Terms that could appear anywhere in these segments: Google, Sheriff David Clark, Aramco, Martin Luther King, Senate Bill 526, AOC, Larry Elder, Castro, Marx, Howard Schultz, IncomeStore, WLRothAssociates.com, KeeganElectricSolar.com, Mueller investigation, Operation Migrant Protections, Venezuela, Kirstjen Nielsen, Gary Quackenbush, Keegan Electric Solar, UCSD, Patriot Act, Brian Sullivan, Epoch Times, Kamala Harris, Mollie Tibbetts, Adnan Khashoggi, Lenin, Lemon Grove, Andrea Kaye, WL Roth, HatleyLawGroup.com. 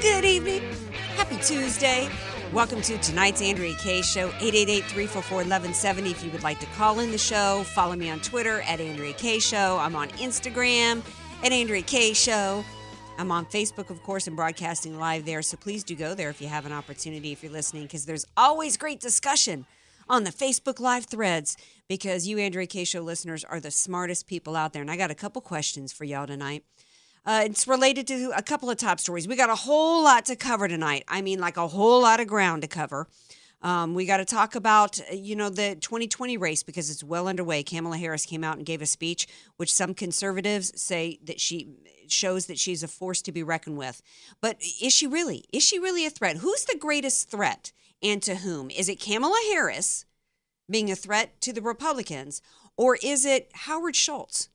Good evening. Happy Tuesday. Welcome to tonight's Andrea Kaye Show, 888-344-1170. If you would like to call in the show, follow me on Twitter at Andrea Kaye Show. I'm on Instagram at Andrea Kaye Show. I'm on Facebook, of course, and broadcasting live there. So please do go there if you have an opportunity, if you're listening, because there's always great discussion on the Facebook Live threads because you Andrea Kaye Show listeners are the smartest people out there. And I got a couple questions for y'all tonight. It's related to a couple of top stories. We got a whole lot to cover tonight. I mean, like a whole lot of ground to cover. We got to talk about, you know, the 2020 race because it's well underway. Kamala Harris came out and gave a speech, which some conservatives say that she shows that she's a force to be reckoned with. But is she really? Is she really a threat? Who's the greatest threat and to whom? Is it Kamala Harris being a threat to the Republicans, or is it Howard Schultz?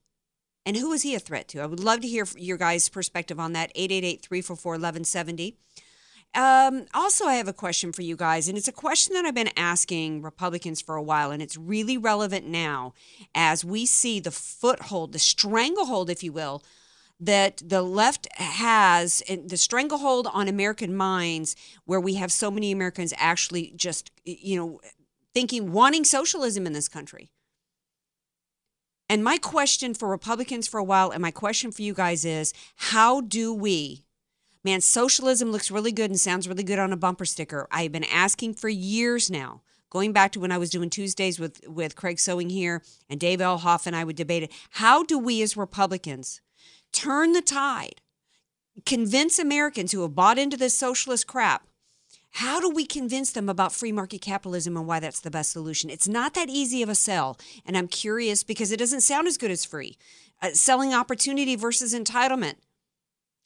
And who is he a threat to? I would love to hear your guys' perspective on that, 888-344-1170. Also, I have a question for you guys, and it's a question that I've been asking Republicans for a while, and it's really relevant now as we see the foothold, the stranglehold, if you will, that the left has, and the stranglehold on American minds where we have so many Americans actually just, you know, thinking, wanting socialism in this country. And my question for Republicans for a while, and my question for you guys is, how do we, man, socialism looks really good and sounds really good on a bumper sticker. I've been asking for years now, going back to when I was doing Tuesdays with Craig Sewing here and Dave Elhoff, and I would debate it. How do we as Republicans turn the tide, convince Americans who have bought into this socialist crap? How do we convince them about free market capitalism and why that's the best solution? It's not that easy of a sell, and I'm curious because it doesn't sound as good as free. Selling opportunity versus entitlement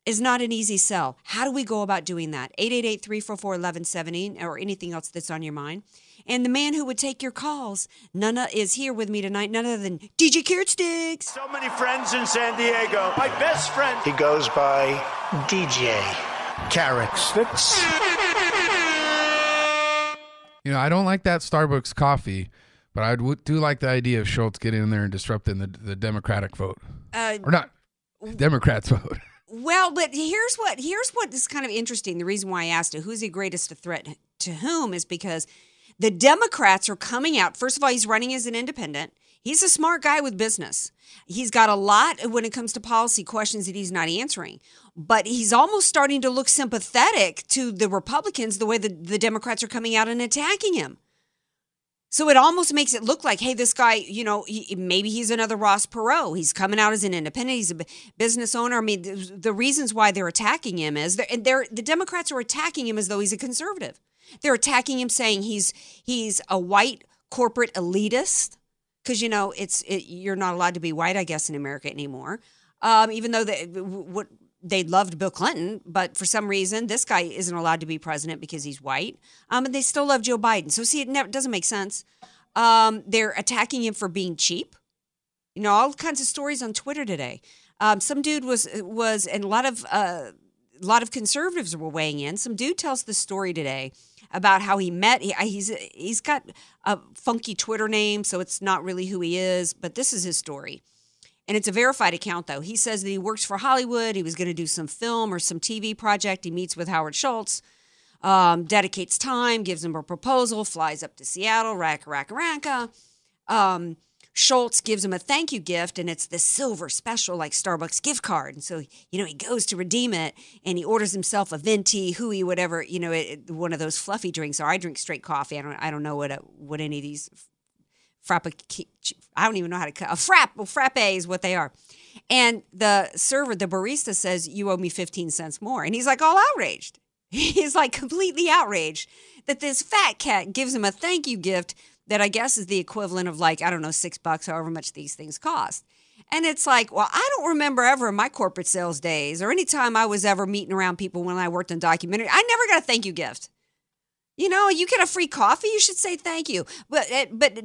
is not an easy sell. How do we go about doing that? 888-344-1170 or anything else that's on your mind. And the man who would take your calls, Nana, is here with me tonight, none other than DJ Kerr Sticks. So many friends in San Diego. My best friend. He goes by DJ Carrot Sticks. You know, I don't like that Starbucks coffee, but I do like the idea of Schultz getting in there and disrupting the Democratic vote. Or not, Democrats vote. Well, but here's what is kind of interesting. The reason why I asked it, who's the greatest threat to whom, is because the Democrats are coming out. First of all, he's running as an independent. He's a smart guy with business. He's got a lot when it comes to policy questions that he's not answering. But he's almost starting to look sympathetic to the Republicans the way the Democrats are coming out and attacking him. So it almost makes it look like, hey, this guy, you know, maybe he's another Ross Perot. He's coming out as an independent. He's a business owner. I mean, the reasons why they're attacking him is the Democrats are attacking him as though he's a conservative. They're attacking him saying he's a white corporate elitist. Because, you know, you're not allowed to be white, I guess, in America anymore. Even though they loved Bill Clinton, but for some reason, this guy isn't allowed to be president because he's white. And they still love Joe Biden. So, see, it doesn't make sense. They're attacking him for being cheap. You know, all kinds of stories on Twitter today. Some dude was, and a lot of conservatives were weighing in. Some dude tells the story today about how he met. He's got a funky Twitter name, so it's not really who he is, but this is his story. And it's a verified account, though. He says that he works for Hollywood. He was going to do some film or some TV project. He meets with Howard Schultz, dedicates time, gives him a proposal, flies up to Seattle, racka. Schultz gives him a thank you gift, and it's this silver special, like Starbucks gift card. And so, you know, he goes to redeem it, and he orders himself a venti, hooey, whatever, you know, one of those fluffy drinks. Or I drink straight coffee. I don't know what any of these I don't even know how to cut. Frappe is what they are. And the server, the barista, says, "You owe me 15 cents more." And he's like all outraged. He's like completely outraged that this fat cat gives him a thank you gift that I guess is the equivalent of like, I don't know, $6, however much these things cost. And it's like, well, I don't remember ever in my corporate sales days or any time I was ever meeting around people when I worked on documentary, I never got a thank you gift. You know, you get a free coffee, you should say thank you. But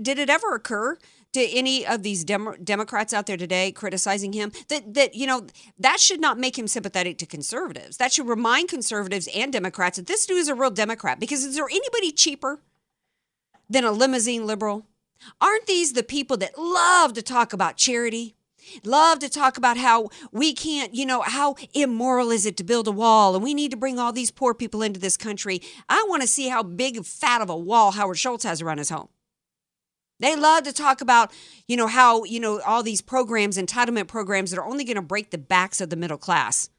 did it ever occur to any of these Democrats out there today criticizing him that you know, that should not make him sympathetic to conservatives? That should remind conservatives and Democrats that this dude is a real Democrat. Because is there anybody cheaper than a limousine liberal? Aren't these the people that love to talk about charity? Love to talk about how we can't, you know, how immoral is it to build a wall and we need to bring all these poor people into this country. I want to see how big and fat of a wall Howard Schultz has around his home. They love to talk about, you know, how, you know, all these programs, entitlement programs that are only going to break the backs of the middle class.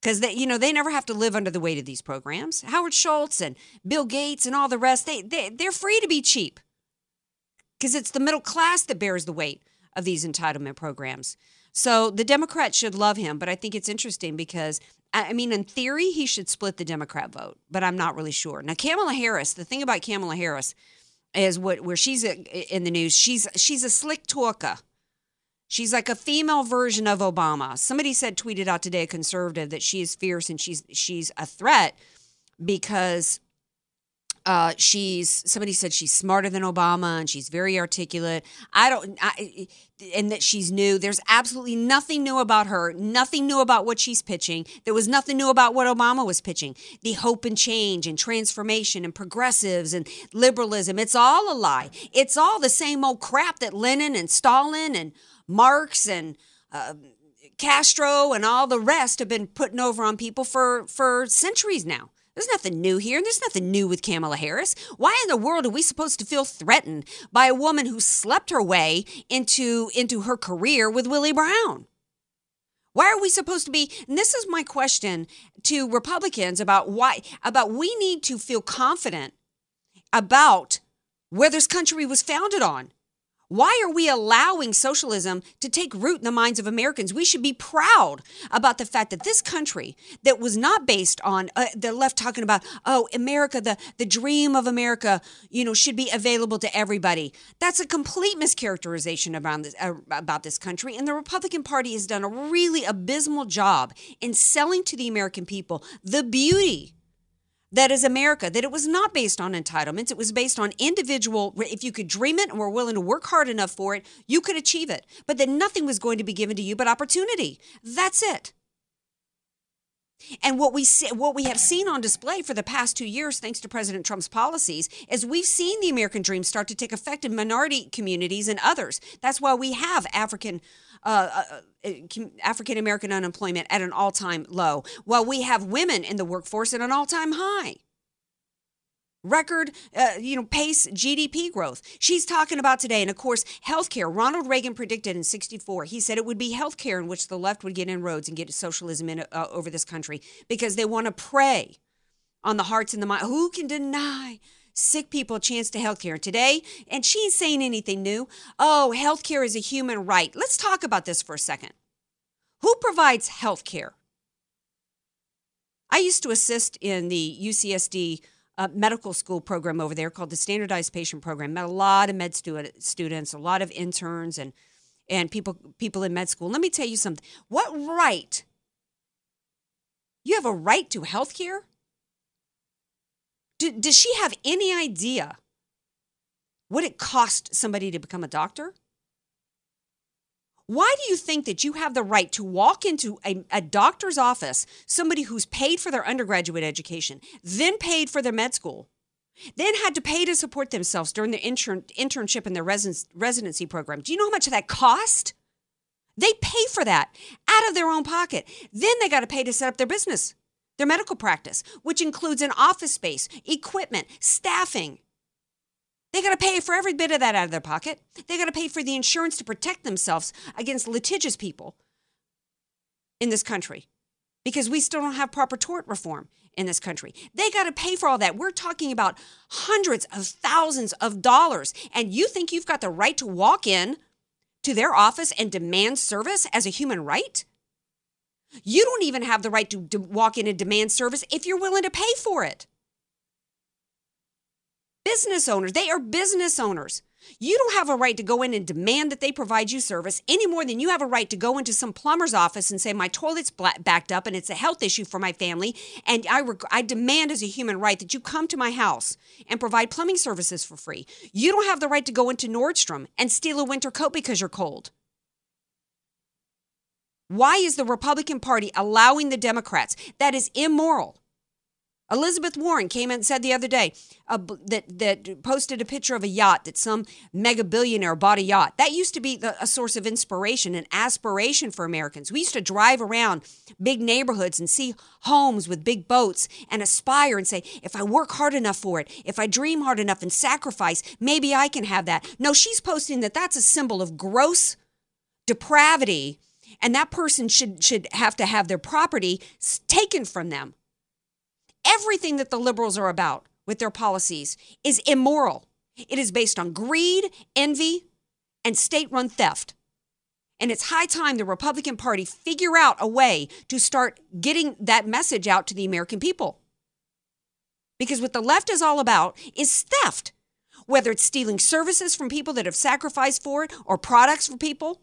Because, you know, they never have to live under the weight of these programs. Howard Schultz and Bill Gates and all the rest, they're free to be cheap. Because it's the middle class that bears the weight of these entitlement programs. So the Democrats should love him, but I think it's interesting because, I mean, in theory, he should split the Democrat vote, but I'm not really sure. Now, Kamala Harris, the thing about Kamala Harris is where she's in the news, she's a slick talker. She's like a female version of Obama. Somebody tweeted out today, a conservative, that she is fierce and she's a threat because somebody said she's smarter than Obama and she's very articulate. And that she's new. There's absolutely nothing new about her, nothing new about what she's pitching. There was nothing new about what Obama was pitching. The hope and change and transformation and progressives and liberalism. It's all a lie. It's all the same old crap that Lenin and Stalin and Marx and Castro and all the rest have been putting over on people for centuries now. There's nothing new here, and there's nothing new with Kamala Harris. Why in the world are we supposed to feel threatened by a woman who slept her way into her career with Willie Brown? Why are we supposed to be, and this is my question to Republicans about we need to feel confident about where this country was founded on. Why are we allowing socialism to take root in the minds of Americans? We should be proud about the fact that this country that was not based on the left talking about, oh, America, the dream of America, you know, should be available to everybody. That's a complete mischaracterization about this country. And the Republican Party has done a really abysmal job in selling to the American people the beauty that is America, that it was not based on entitlements. It was based on individual, if you could dream it and were willing to work hard enough for it, you could achieve it. But then nothing was going to be given to you but opportunity. That's it. And what we have seen on display for the past 2 years, thanks to President Trump's policies, is we've seen the American dream start to take effect in minority communities and others. That's why we have African-American unemployment at an all-time low, while we have women in the workforce at an all-time high. Record, pace GDP growth. She's talking about today, and of course, healthcare. Ronald Reagan predicted in '64. He said it would be healthcare in which the left would get inroads and get socialism in over this country because they want to prey on the hearts and the minds. Who can deny sick people a chance to health care today? And she ain't saying anything new. Oh, health care is a human right. Let's talk about this for a second. Who provides health care? I used to assist in the UCSD medical school program over there called the Standardized Patient Program. Met a lot of med students, a lot of interns and people in med school. Let me tell you something. What right? You have a right to health care? Does she have any idea what it cost somebody to become a doctor? Why do you think that you have the right to walk into a doctor's office, somebody who's paid for their undergraduate education, then paid for their med school, then had to pay to support themselves during their internship and their residency program? Do you know how much that cost? They pay for that out of their own pocket. Then they got to pay to set up their business. Their medical practice, which includes an office space, equipment, staffing. They got to pay for every bit of that out of their pocket. They got to pay for the insurance to protect themselves against litigious people in this country because we still don't have proper tort reform in this country. They got to pay for all that. We're talking about hundreds of thousands of dollars, and you think you've got the right to walk in to their office and demand service as a human right? You don't even have the right to walk in and demand service if you're willing to pay for it. business owners. They are business owners. You don't have a right to go in and demand that they provide you service any more than you have a right to go into some plumber's office and say, my toilet's backed up and it's a health issue for my family, and I demand as a human right that you come to my house and provide plumbing services for free. You don't have the right to go into Nordstrom and steal a winter coat because you're cold. Why is the Republican Party allowing the Democrats? That is immoral. Elizabeth Warren came and said the other day that posted a picture of a yacht, that some mega billionaire bought a yacht. That used to be a source of inspiration and aspiration for Americans. We used to drive around big neighborhoods and see homes with big boats and aspire and say, if I work hard enough for it, if I dream hard enough and sacrifice, maybe I can have that. No, she's posting that that's a symbol of gross depravity, and that person should have to have their property taken from them. Everything that the liberals are about with their policies is immoral. It is based on greed, envy, and state-run theft. And it's high time the Republican Party figure out a way to start getting that message out to the American people. Because what the left is all about is theft, whether it's stealing services from people that have sacrificed for it or products for people.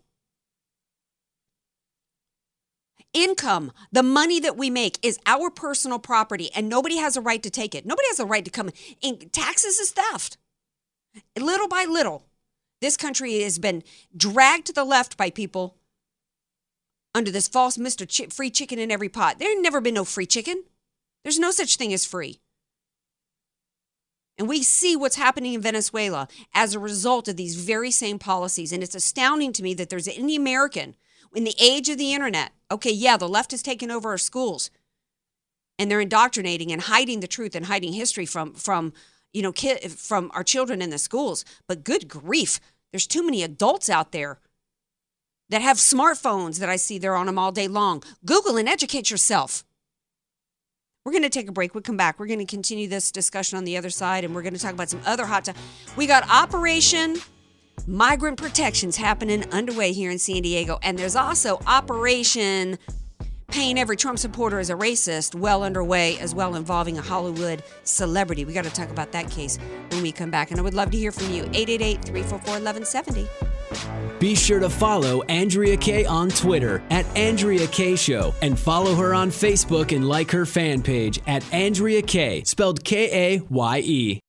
Income, the money that we make, is our personal property, and nobody has a right to take it. Nobody has a right to come in. Taxes is theft. Little by little, this country has been dragged to the left by people under this false Mr. Free Chicken in every pot. There's never been no free chicken. There's no such thing as free. And we see what's happening in Venezuela as a result of these very same policies, and it's astounding to me that there's any American in the age of the internet. Okay, yeah, the left has taken over our schools, and they're indoctrinating and hiding the truth and hiding history from our children in the schools. But good grief, there's too many adults out there that have smartphones that I see they're on them all day long. Google and educate yourself. We're going to take a break. We'll come back. We're going to continue this discussion on the other side, and we're going to talk about some other hot topics. We got Operation Migrant Protections happening underway here in San Diego. And there's also Operation Paint Every Trump Supporter as a Racist well underway as well, involving a Hollywood celebrity. We got to talk about that case when we come back. And I would love to hear from you. 888-344-1170. Be sure to follow Andrea Kaye on Twitter at Andrea Kaye Show, and follow her on Facebook and like her fan page at Andrea Kaye, spelled Kaye.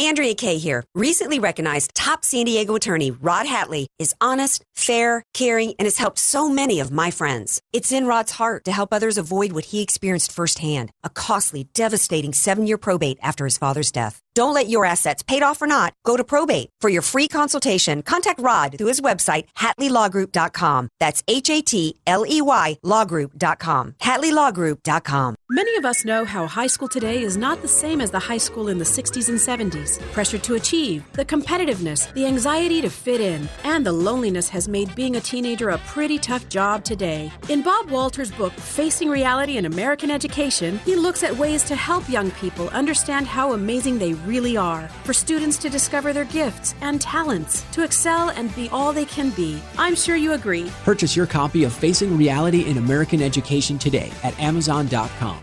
Andrea Kaye here. Recently recognized top San Diego attorney Rod Hatley is honest, fair, caring, and has helped so many of my friends. It's in Rod's heart to help others avoid what he experienced firsthand, a costly, devastating 7-year probate after his father's death. Don't let your assets, paid off or not, go to probate. For your free consultation, contact Rod through his website, HatleyLawGroup.com. That's HATLEY, LawGroup.com. HatleyLawGroup.com. Many of us know how high school today is not the same as the high school in the 60s and 70s. Pressure to achieve, the competitiveness, the anxiety to fit in, and the loneliness has made being a teenager a pretty tough job today. In Bob Walter's book, Facing Reality in American Education, he looks at ways to help young people understand how amazing they really are, for students to discover their gifts and talents, to excel and be all they can be. I'm sure you agree. Purchase your copy of Facing Reality in American Education today at Amazon.com.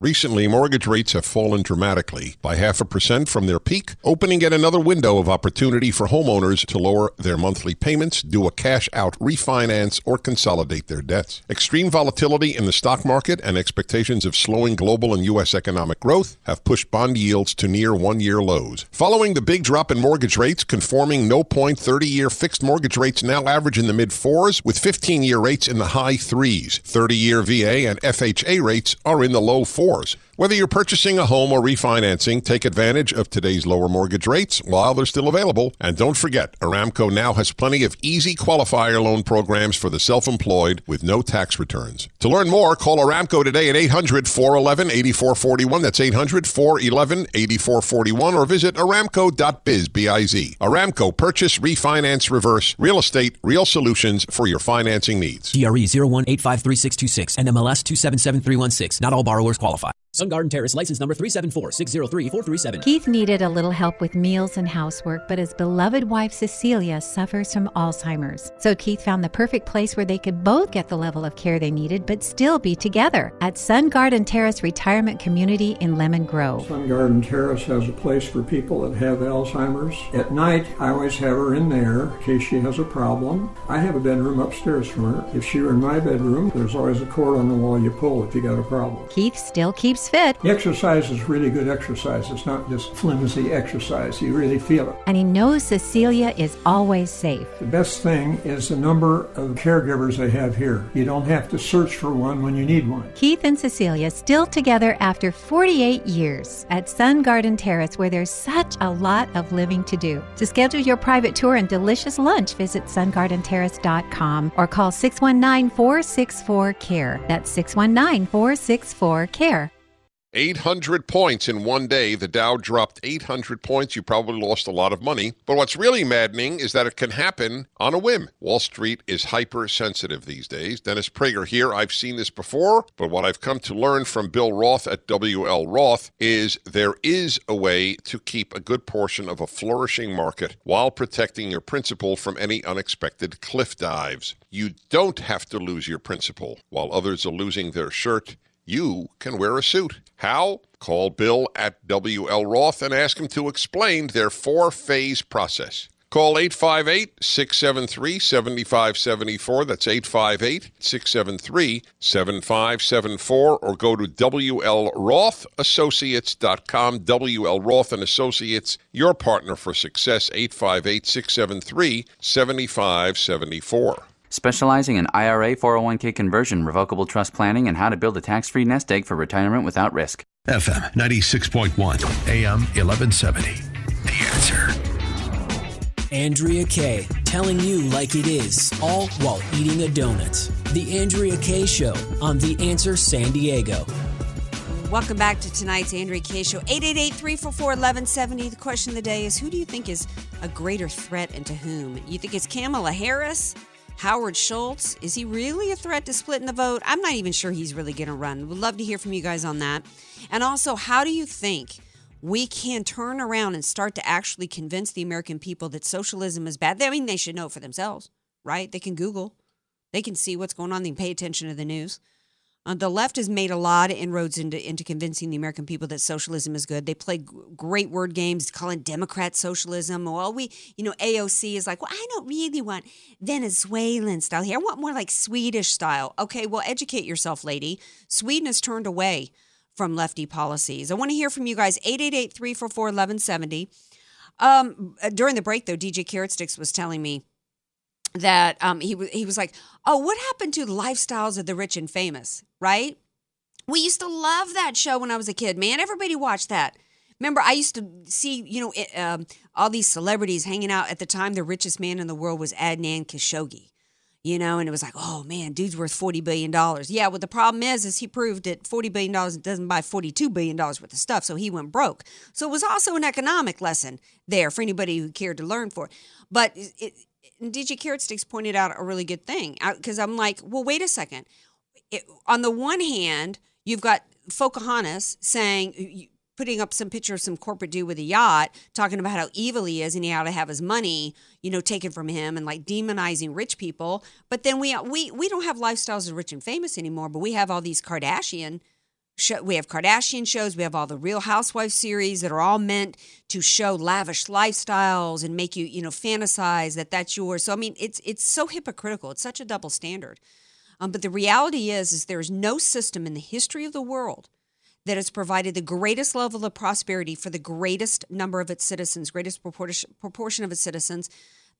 Recently, mortgage rates have fallen dramatically by 0.5% from their peak, opening yet another window of opportunity for homeowners to lower their monthly payments, do a cash-out refinance, or consolidate their debts. Extreme volatility in the stock market and expectations of slowing global and U.S. economic growth have pushed bond yields to near one-year lows. Following the big drop in mortgage rates, conforming no-point 30-year fixed mortgage rates now average in the mid-4s, with 15-year rates in the high 3s. 30-year VA and FHA rates are in the low 4s. Whether you're purchasing a home or refinancing, take advantage of today's lower mortgage rates while they're still available. And don't forget, Aramco now has plenty of easy qualifier loan programs for the self-employed with no tax returns. To learn more, call Aramco today at 800-411-8441. That's 800-411-8441, or visit aramco.biz, B-I-Z. Aramco, purchase, refinance, reverse, real estate, real solutions for your financing needs. DRE 01853626, NMLS 277316. Not all borrowers qualify. Sun Garden Terrace, license number 374-603-437. Keith needed a little help with meals and housework, but his beloved wife Cecilia suffers from Alzheimer's. So Keith found the perfect place where they could both get the level of care they needed, but still be together at Sun Garden Terrace Retirement Community in Lemon Grove. Sun Garden Terrace has a place for people that have Alzheimer's. At night, I always have her in there in case she has a problem. I have a bedroom upstairs from her. If she were in my bedroom, there's always a cord on the wall you pull if you got a problem. Keith still keeps fit. The exercise is really good exercise. It's not just flimsy exercise. You really feel it. And he knows Cecilia is always safe. The best thing is the number of caregivers they have here. You don't have to search for one when you need one. Keith and Cecilia still together after 48 years at Sun Garden Terrace, where there's such a lot of living to do. To schedule your private tour and delicious lunch, visit sungardenterrace.com or call 619-464-CARE. That's 619-464-CARE. 800 points in one day. The Dow dropped 800 points. You probably lost a lot of money. But what's really maddening is that it can happen on a whim. Wall Street is hypersensitive these days. Dennis Prager here. I've seen this before, but what I've come to learn from Bill Roth at WL Roth is there is a way to keep a good portion of a flourishing market while protecting your principal from any unexpected cliff dives. You don't have to lose your principal while others are losing their shirt. You can wear a suit. How? Call Bill at WL Roth and ask him to explain their four-phase process. Call 858-673-7574. That's 858-673-7574. Or go to WLRothAssociates.com. WL Roth and Associates, your partner for success. 858-673-7574. Specializing in IRA, 401k conversion, revocable trust planning, and how to build a tax-free nest egg for retirement without risk. FM 96.1, AM 1170. The Answer. Andrea Kaye, telling you like it is, all while eating a donut. The Andrea Kaye Show on The Answer San Diego. Welcome back to tonight's Andrea Kaye Show. 888-344-1170. The question of the day is, who do you think is a greater threat and to whom? You think it's Kamala Harris? Howard Schultz, is he really a threat to splitting the vote? I'm not even sure he's really going to run. We'd love to hear from you guys on that. And also, how do you think we can turn around and start to actually convince the American people that socialism is bad? I mean, they should know for themselves, right? They can Google. They can see what's going on. They can pay attention to the news. The left has made a lot of inroads into convincing the American people that socialism is good. They play great word games calling Democrat socialism. Well, AOC is like, well, I don't really want Venezuelan style here. I want more like Swedish style. Okay, well, educate yourself, lady. Sweden has turned away from lefty policies. I want to hear from you guys. 888-344-1170. During the break, though, DJ Carrot Sticks was telling me that he was like, oh, what happened to the lifestyles of the rich and famous, right? We used to love that show when I was a kid, man. Everybody watched that. Remember, I used to see, all these celebrities hanging out. At the time, the richest man in the world was Adnan Khashoggi, and it was like, oh, man, dude's worth $40 billion. Yeah, well, the problem is he proved that $40 billion doesn't buy $42 billion worth of stuff, so he went broke. So it was also an economic lesson there for anybody who cared to learn for it. But And DJ Carrot Sticks pointed out a really good thing, because I'm like, well, wait a second. On the one hand, you've got Pocahontas putting up some picture of some corporate dude with a yacht, talking about how evil he is and how to have his money, taken from him, and like demonizing rich people. But then we don't have lifestyles of rich and famous anymore, but we have all these we have Kardashian shows. We have all the Real Housewives series that are all meant to show lavish lifestyles and make you, fantasize that that's yours. So, I mean, it's so hypocritical. It's such a double standard. But the reality is there is no system in the history of the world that has provided the greatest level of prosperity for the greatest number of its citizens, greatest proportion of its citizens,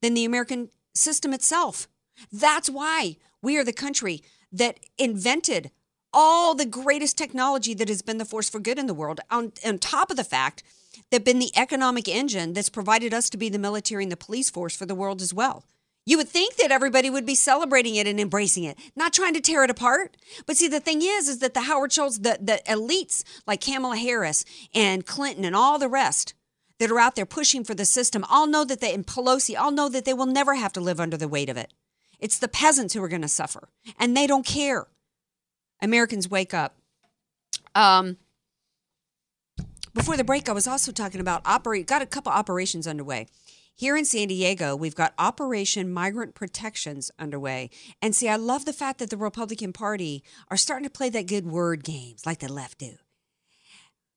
than the American system itself. That's why we are the country that invented all the greatest technology that has been the force for good in the world, on top of the fact that been the economic engine that's provided us to be the military and the police force for the world as well. You would think that everybody would be celebrating it and embracing it, not trying to tear it apart. But see, the thing is that the Howard Schultz, the elites like Kamala Harris and Clinton and all the rest that are out there pushing for the system, and Pelosi, all know that they will never have to live under the weight of it. It's the peasants who are going to suffer, and they don't care. Americans, wake up. Before the break, I was also talking about got a couple operations underway. Here in San Diego, we've got Operation Migrant Protections underway. And see, I love the fact that the Republican Party are starting to play that good word games like the left do.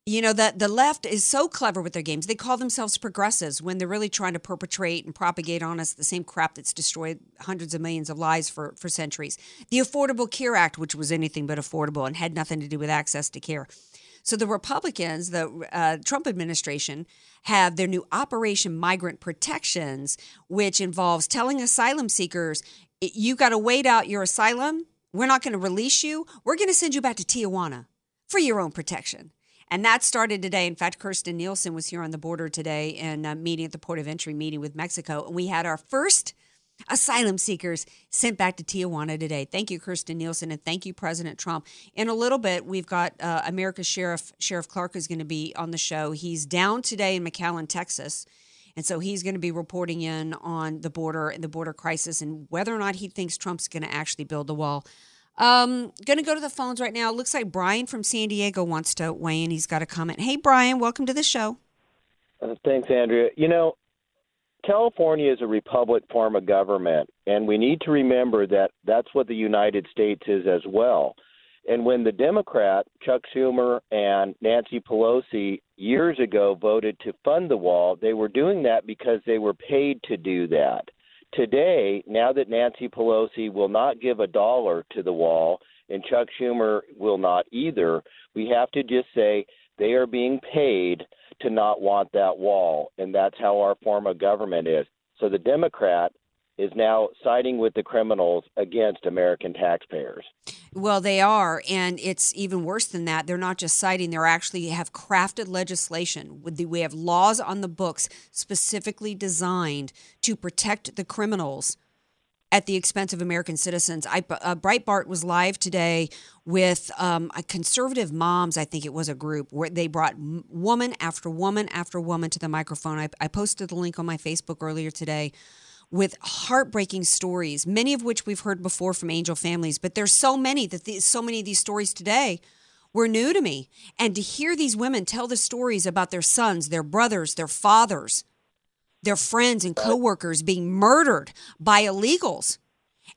You know, that the left is so clever with their games. They call themselves progressives when they're really trying to perpetrate and propagate on us the same crap that's destroyed hundreds of millions of lives for centuries. The Affordable Care Act, which was anything but affordable and had nothing to do with access to care. So the Republicans, the Trump administration, have their new Operation Migrant Protections, which involves telling asylum seekers, you got to wait out your asylum. We're not going to release you. We're going to send you back to Tijuana for your own protection. And that started today. In fact, Kirstjen Nielsen was here on the border today and meeting at the port of entry, meeting with Mexico. And we had our first asylum seekers sent back to Tijuana today. Thank you, Kirstjen Nielsen, and thank you, President Trump. In a little bit, we've got America's Sheriff Clark is going to be on the show. He's down today in McAllen, Texas. And so he's going to be reporting in on the border and the border crisis and whether or not he thinks Trump's going to actually build the wall. Going to go to the phones right now. Looks like Brian from San Diego wants to weigh in. He's got a comment. Hey, Brian, welcome to the show. Thanks, Andrea. You know, California is a republic form of government, and we need to remember that that's what the United States is as well. And when the Democrat, Chuck Schumer and Nancy Pelosi years ago voted to fund the wall, they were doing that because they were paid to do that. Today, now that Nancy Pelosi will not give a dollar to the wall and Chuck Schumer will not either, we have to just say they are being paid to not want that wall, and that's how our form of government is. So the Democrat is now siding with the criminals against American taxpayers. Well, they are, and it's even worse than that. They're not just siding. They actually have crafted legislation. We have laws on the books specifically designed to protect the criminals at the expense of American citizens. Breitbart was live today with a conservative moms, I think it was a group, where they brought woman after woman after woman to the microphone. I posted the link on my Facebook earlier today with heartbreaking stories, many of which we've heard before from angel families. But there's so many that so many of these stories today were new to me. And to hear these women tell the stories about their sons, their brothers, their fathers, their friends and coworkers being murdered by illegals.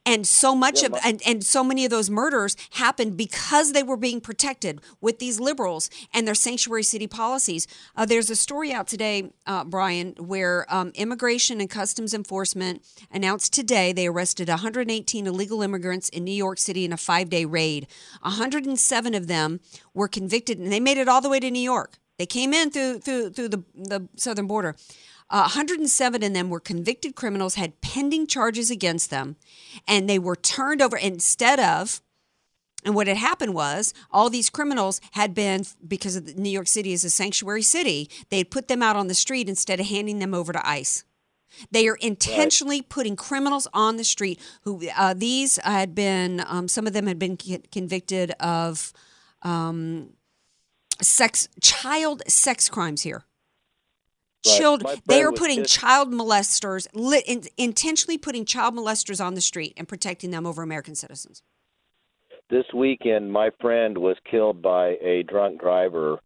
And so much of and so many of those murders happened because they were being protected with these liberals and their sanctuary city policies. There's a story out today, Brian, where Immigration and Customs Enforcement announced today they arrested 118 illegal immigrants in New York City in a 5-day raid. 107 of them were convicted, and they made it all the way to New York. They came in through the southern border. 107 of them were convicted criminals, had pending charges against them, and they were turned over instead of, and what had happened was all these criminals had been, because of New York City is a sanctuary city, they had put them out on the street instead of handing them over to ICE. They are intentionally putting criminals on the street who these had been, some of them had been convicted of child sex crimes here. They are putting child molesters, intentionally putting child molesters on the street and protecting them over American citizens. This weekend, my friend was killed by a drunk driver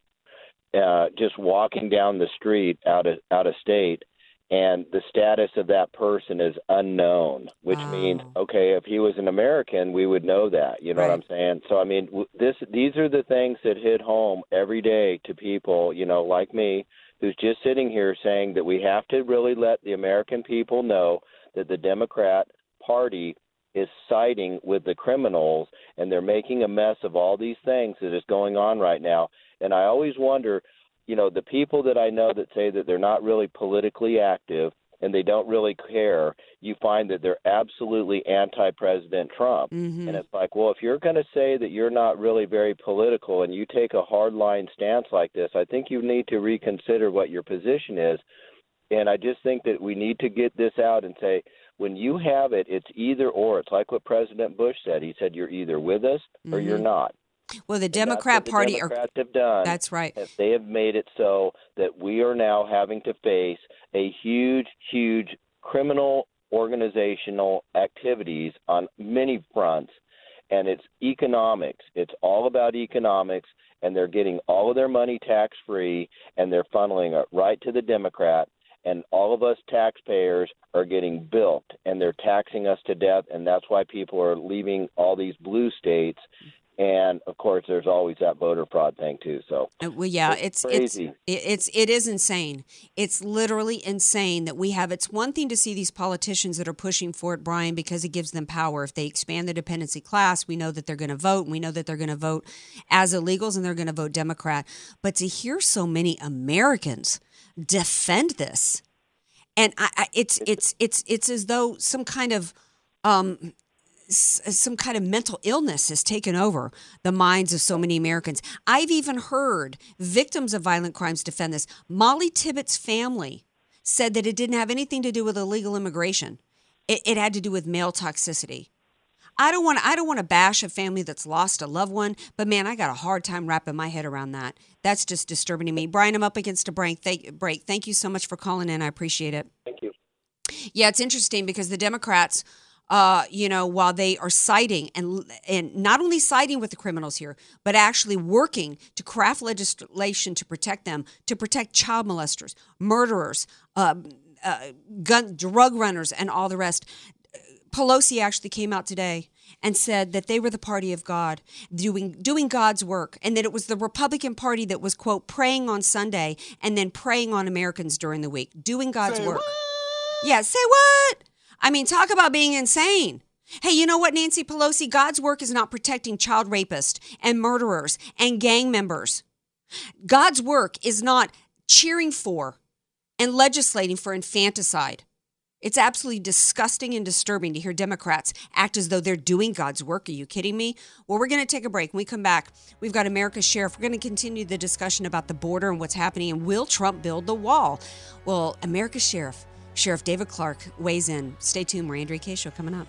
just walking down the street out of state, and the status of that person is unknown, which means, okay, if he was an American, we would know that. You know what I'm saying? So, I mean, these are the things that hit home every day to people, you know, like me, who's just sitting here saying that we have to really let the American people know that the Democrat Party is siding with the criminals, and they're making a mess of all these things that is going on right now. And I always wonder, you know, the people that I know that say that they're not really politically active and they don't really care, you find that they're absolutely anti-President Trump. Mm-hmm. And it's like, well, if you're going to say that you're not really very political and you take a hardline stance like this, I think you need to reconsider what your position is. And I just think that we need to get this out and say, when you have it, it's either or. It's like what President Bush said. He said, you're either with us or you're not. Well, the Democrat Party have done. That's right. They have made it so that we are now having to face a huge, huge criminal organizational activities on many fronts. and it's economics. It's all about economics, and they're getting all of their money tax-free, and they're funneling it right to the Democrat, and all of us taxpayers are getting bilked, and they're taxing us to death, and that's why people are leaving all these blue states. And of course, there's always that voter fraud thing too. So, well, yeah, it is insane. It's literally insane that we have. It's one thing to see these politicians that are pushing for it, Brian, because it gives them power. If they expand the dependency class, we know that they're going to vote, and we know that they're going to vote as illegals, and they're going to vote Democrat. But to hear so many Americans defend this, and it's as though some kind of mental illness has taken over the minds of so many Americans. I've even heard victims of violent crimes defend this. Mollie Tibbetts' family said that it didn't have anything to do with illegal immigration. It had to do with male toxicity. I don't want to bash a family that's lost a loved one, but man, I got a hard time wrapping my head around that. That's just disturbing to me. Brian, I'm up against a break. Thank you so much for calling in. I appreciate it. Thank you. Yeah, it's interesting because the Democrats, while they are siding and not only siding with the criminals here, but actually working to craft legislation to protect them, to protect child molesters, murderers, drug runners, and all the rest. Pelosi actually came out today and said that they were the party of God, doing God's work, and that it was the Republican Party that was, quote, praying on Sunday and then preying on Americans during the week, doing God's work. What? Yeah, say what? I mean, talk about being insane. Hey, you know what, Nancy Pelosi? God's work is not protecting child rapists and murderers and gang members. God's work is not cheering for and legislating for infanticide. It's absolutely disgusting and disturbing to hear Democrats act as though they're doing God's work. Are you kidding me? Well, we're going to take a break. When we come back, we've got America's Sheriff. We're going to continue the discussion about the border and what's happening. And will Trump build the wall? Well, America's Sheriff, Sheriff David Clark, weighs in. Stay tuned. More Andrea Kaye Show coming up.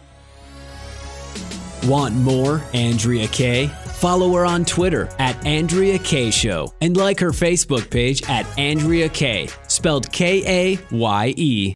Want more Andrea Kaye? Follow her on Twitter @AndreaKayeShow and like her Facebook page @AndreaKaye, spelled Kaye.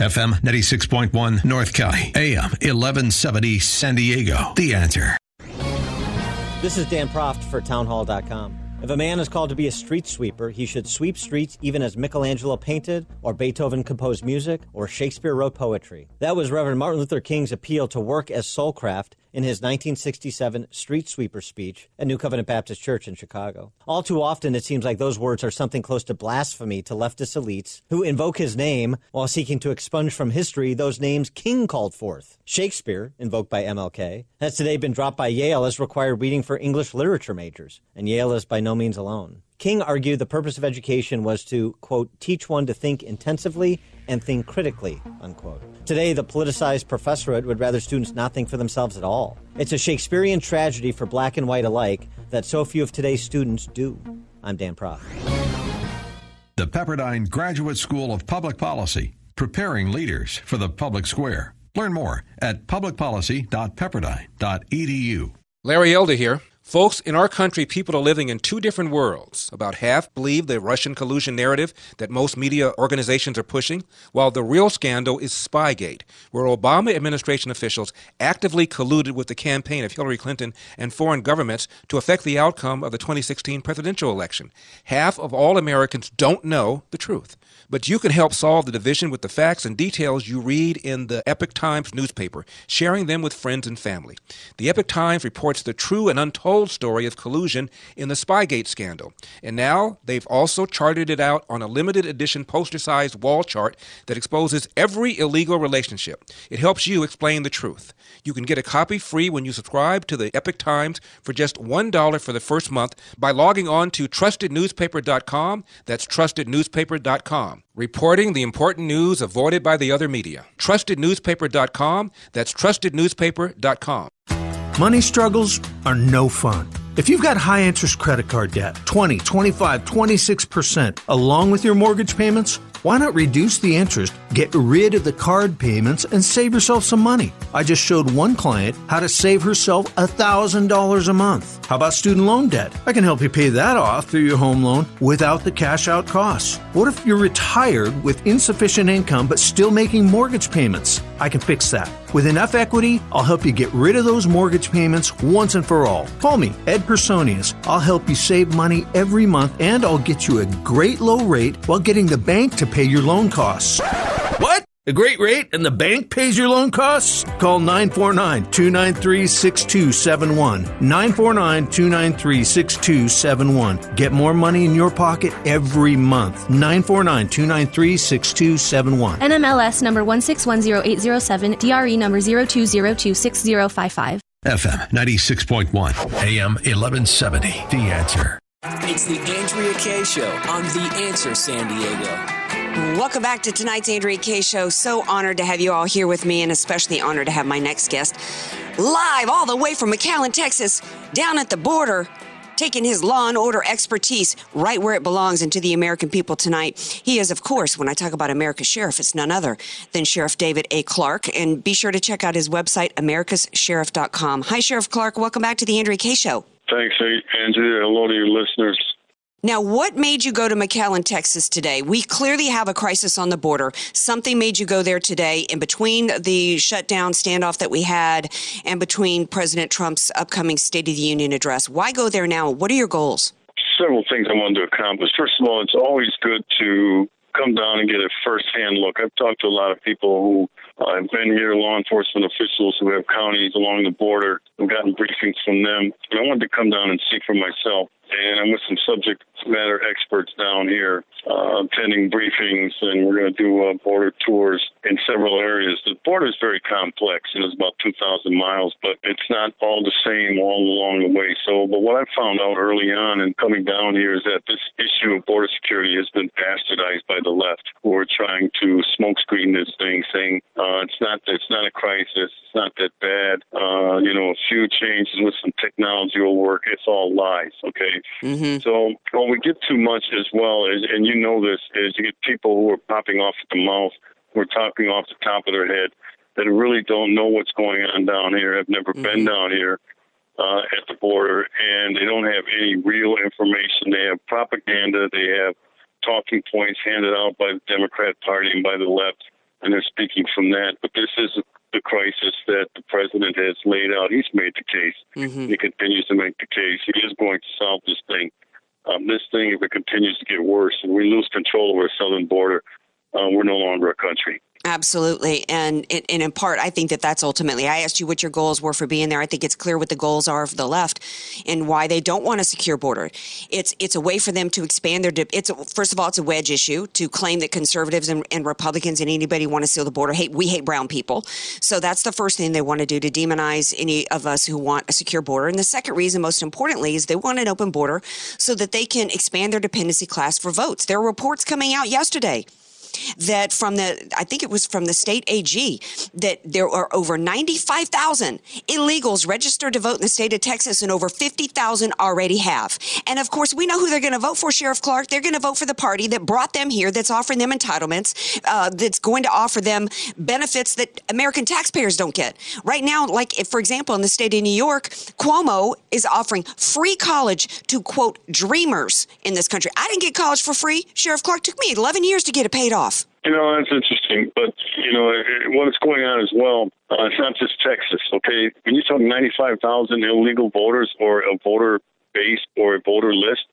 FM 96.1 North County, AM 1170 San Diego. The Answer. This is Dan Proft for townhall.com. If a man is called to be a street sweeper, he should sweep streets even as Michelangelo painted, or Beethoven composed music, or Shakespeare wrote poetry. That was Reverend Martin Luther King's appeal to work as soulcraft in his 1967 Street Sweeper speech at New Covenant Baptist Church in Chicago. All too often, it seems like those words are something close to blasphemy to leftist elites who invoke his name while seeking to expunge from history those names King called forth. Shakespeare, invoked by MLK, has today been dropped by Yale as required reading for English literature majors, and Yale is by no means alone. King argued the purpose of education was to, quote, teach one to think intensively and think critically, unquote. Today, the politicized professorate would rather students not think for themselves at all. It's a Shakespearean tragedy for black and white alike that so few of today's students do. I'm Dan Proff. The Pepperdine Graduate School of Public Policy, preparing leaders for the public square. Learn more at publicpolicy.pepperdine.edu. Larry Elder here. Folks, in our country, people are living in two different worlds. About half believe the Russian collusion narrative that most media organizations are pushing, while the real scandal is Spygate, where Obama administration officials actively colluded with the campaign of Hillary Clinton and foreign governments to affect the outcome of the 2016 presidential election. Half of all Americans don't know the truth. But you can help solve the division with the facts and details you read in the Epoch Times newspaper, sharing them with friends and family. The Epoch Times reports the true and untold story of collusion in the Spygate scandal. And now they've also charted it out on a limited edition poster-sized wall chart that exposes every illegal relationship. It helps you explain the truth. You can get a copy free when you subscribe to the Epoch Times for just $1 for the first month by logging on to trustednewspaper.com. That's trustednewspaper.com. Reporting the important news avoided by the other media. Trustednewspaper.com. That's trustednewspaper.com. Money struggles are no fun. If you've got high interest credit card debt, 20, 25, 26%, along with your mortgage payments, why not reduce the interest, get rid of the card payments, and save yourself some money? I just showed one client how to save herself $1,000 a month. How about student loan debt? I can help you pay that off through your home loan without the cash out costs. What if you're retired with insufficient income but still making mortgage payments? I can fix that. With enough equity, I'll help you get rid of those mortgage payments once and for all. Call me, Ed Personius. I'll help you save money every month, and I'll get you a great low rate while getting the bank to pay your loan costs. What? A great rate and the bank pays your loan costs? Call 949-293-6271. 949-293-6271. Get more money in your pocket every month. 949-293-6271. NMLS number 1610807, DRE number 02026055. FM 96.1, AM 1170. The Answer. It's the Andrea Kaye Show on The Answer San Diego. Welcome back to tonight's Andrea Kaye Show. So honored to have you all here with me, and especially honored to have my next guest live all the way from McAllen, Texas, down at the border, taking his law and order expertise right where it belongs and to the American people tonight. He is, of course, when I talk about America's Sheriff, it's none other than Sheriff David A. Clark. And be sure to check out his website, americassheriff.com. Hi, Sheriff Clark. Welcome back to the Andrea Kaye Show. Thanks, Andrea. Hello to your listeners. Now, what made you go to McAllen, Texas today? We clearly have a crisis on the border. Something made you go there today in between the shutdown standoff that we had and between President Trump's upcoming State of the Union address. Why go there now? What are your goals? Several things I wanted to accomplish. First of all, it's always good to come down and get a firsthand look. I've talked to a lot of people who have been here, law enforcement officials who have counties along the border. I've gotten briefings from them. And I wanted to come down and see for myself. And I'm with some subject matter experts down here, attending briefings, and we're going to do border tours in several areas. The border is very complex, and it's about 2,000 miles, but it's not all the same all along the way. So, but what I found out early on in coming down here is that this issue of border security has been bastardized by the left, who are trying to smokescreen this thing, saying it's not a crisis, it's not that bad. A few changes with some technology will work. It's all lies. Okay. Mm-hmm. So when we get too much as well, and you know this, is you get people who are popping off at the mouth, who are talking off the top of their head, that really don't know what's going on down here, have never mm-hmm. been down here at the border, and they don't have any real information. They have propaganda. They have talking points handed out by the Democrat Party and by the left, and they're speaking from that. But this is the crisis that the president has laid out. He's made the case. Mm-hmm. He continues to make the case. He is going to solve this thing. This thing, if it continues to get worse and we lose control of our southern border, we're no longer a country. Absolutely. And in part, I think that that's ultimately, I asked you what your goals were for being there. I think it's clear what the goals are for the left and why they don't want a secure border. It's a way for them to expand their, first of all, it's a wedge issue to claim that conservatives and Republicans and anybody want to seal the border. We hate brown people. So that's the first thing they want to do, to demonize any of us who want a secure border. And the second reason, most importantly, is they want an open border so that they can expand their dependency class for votes. There were reports coming out yesterday that from the, I think it was from the state AG, that there are over 95,000 illegals registered to vote in the state of Texas, and over 50,000 already have. And of course, we know who they're going to vote for, Sheriff Clark. They're going to vote for the party that brought them here, that's offering them entitlements, that's going to offer them benefits that American taxpayers don't get. Right now, like, if, for example, in the state of New York, Cuomo is offering free college to, quote, dreamers in this country. I didn't get college for free, Sheriff Clark. It took me 11 years to get it paid off. You know, that's interesting, but, you know, what's going on as well, it's not just Texas, okay? When you talk 95,000 illegal voters or a voter base or a voter list,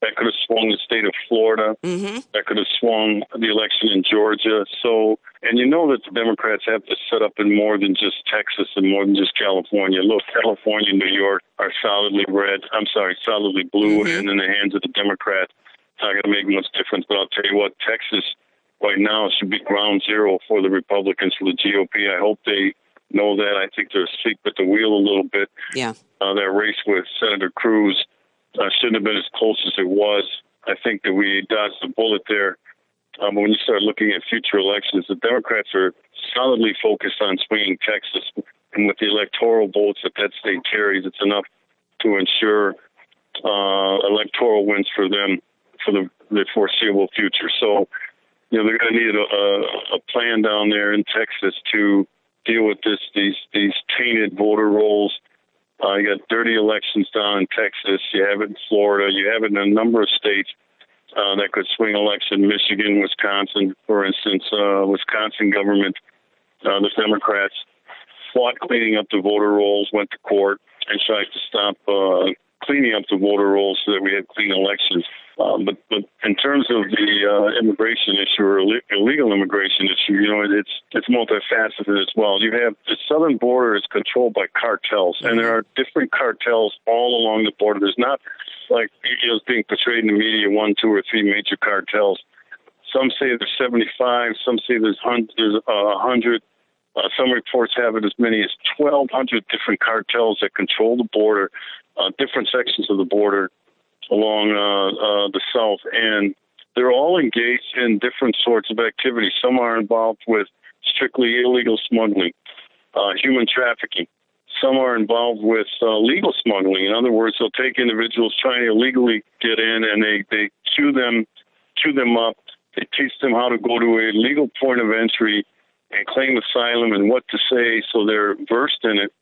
that could have swung the state of Florida. Mm-hmm. That could have swung the election in Georgia. So, and you know that the Democrats have to set up in more than just Texas and more than just California. Look, California and New York are solidly red. I'm sorry, solidly blue. Mm-hmm. And in the hands of the Democrats, it's not going to make much difference. But I'll tell you what, Texas right now should be ground zero for the Republicans, for the GOP. I hope they know that. I think they're asleep at the wheel a little bit. Yeah. That race with Senator Cruz shouldn't have been as close as it was. I think that we dodged the bullet there. When you start looking at future elections, the Democrats are solidly focused on swinging Texas. And with the electoral votes that that state carries, it's enough to ensure electoral wins for them for the foreseeable future. So, you know, they're going to need a plan down there in Texas to deal with this, these tainted voter rolls. You got dirty elections down in Texas. You have it in Florida. You have it in a number of states that could swing election. Michigan, Wisconsin, for instance. Wisconsin government, the Democrats fought cleaning up the voter rolls, went to court, and tried to stop cleaning up the voter rolls so that we had clean elections. But in terms of the immigration issue or illegal immigration issue, you know, it's multifaceted as well. You have the southern border is controlled by cartels, and there are different cartels all along the border. There's not, like it was being portrayed in the media, one, two, or three major cartels. Some say there's 75, some say there's 100. Some reports have it as many as 1,200 different cartels that control the border, different sections of the border along the south, and they're all engaged in different sorts of activities. Some are involved with strictly illegal smuggling, human trafficking. Some are involved with legal smuggling. In other words, they'll take individuals trying to illegally get in, and they queue them up. They teach them how to go to a legal point of entry and claim asylum and what to say, so they're versed in it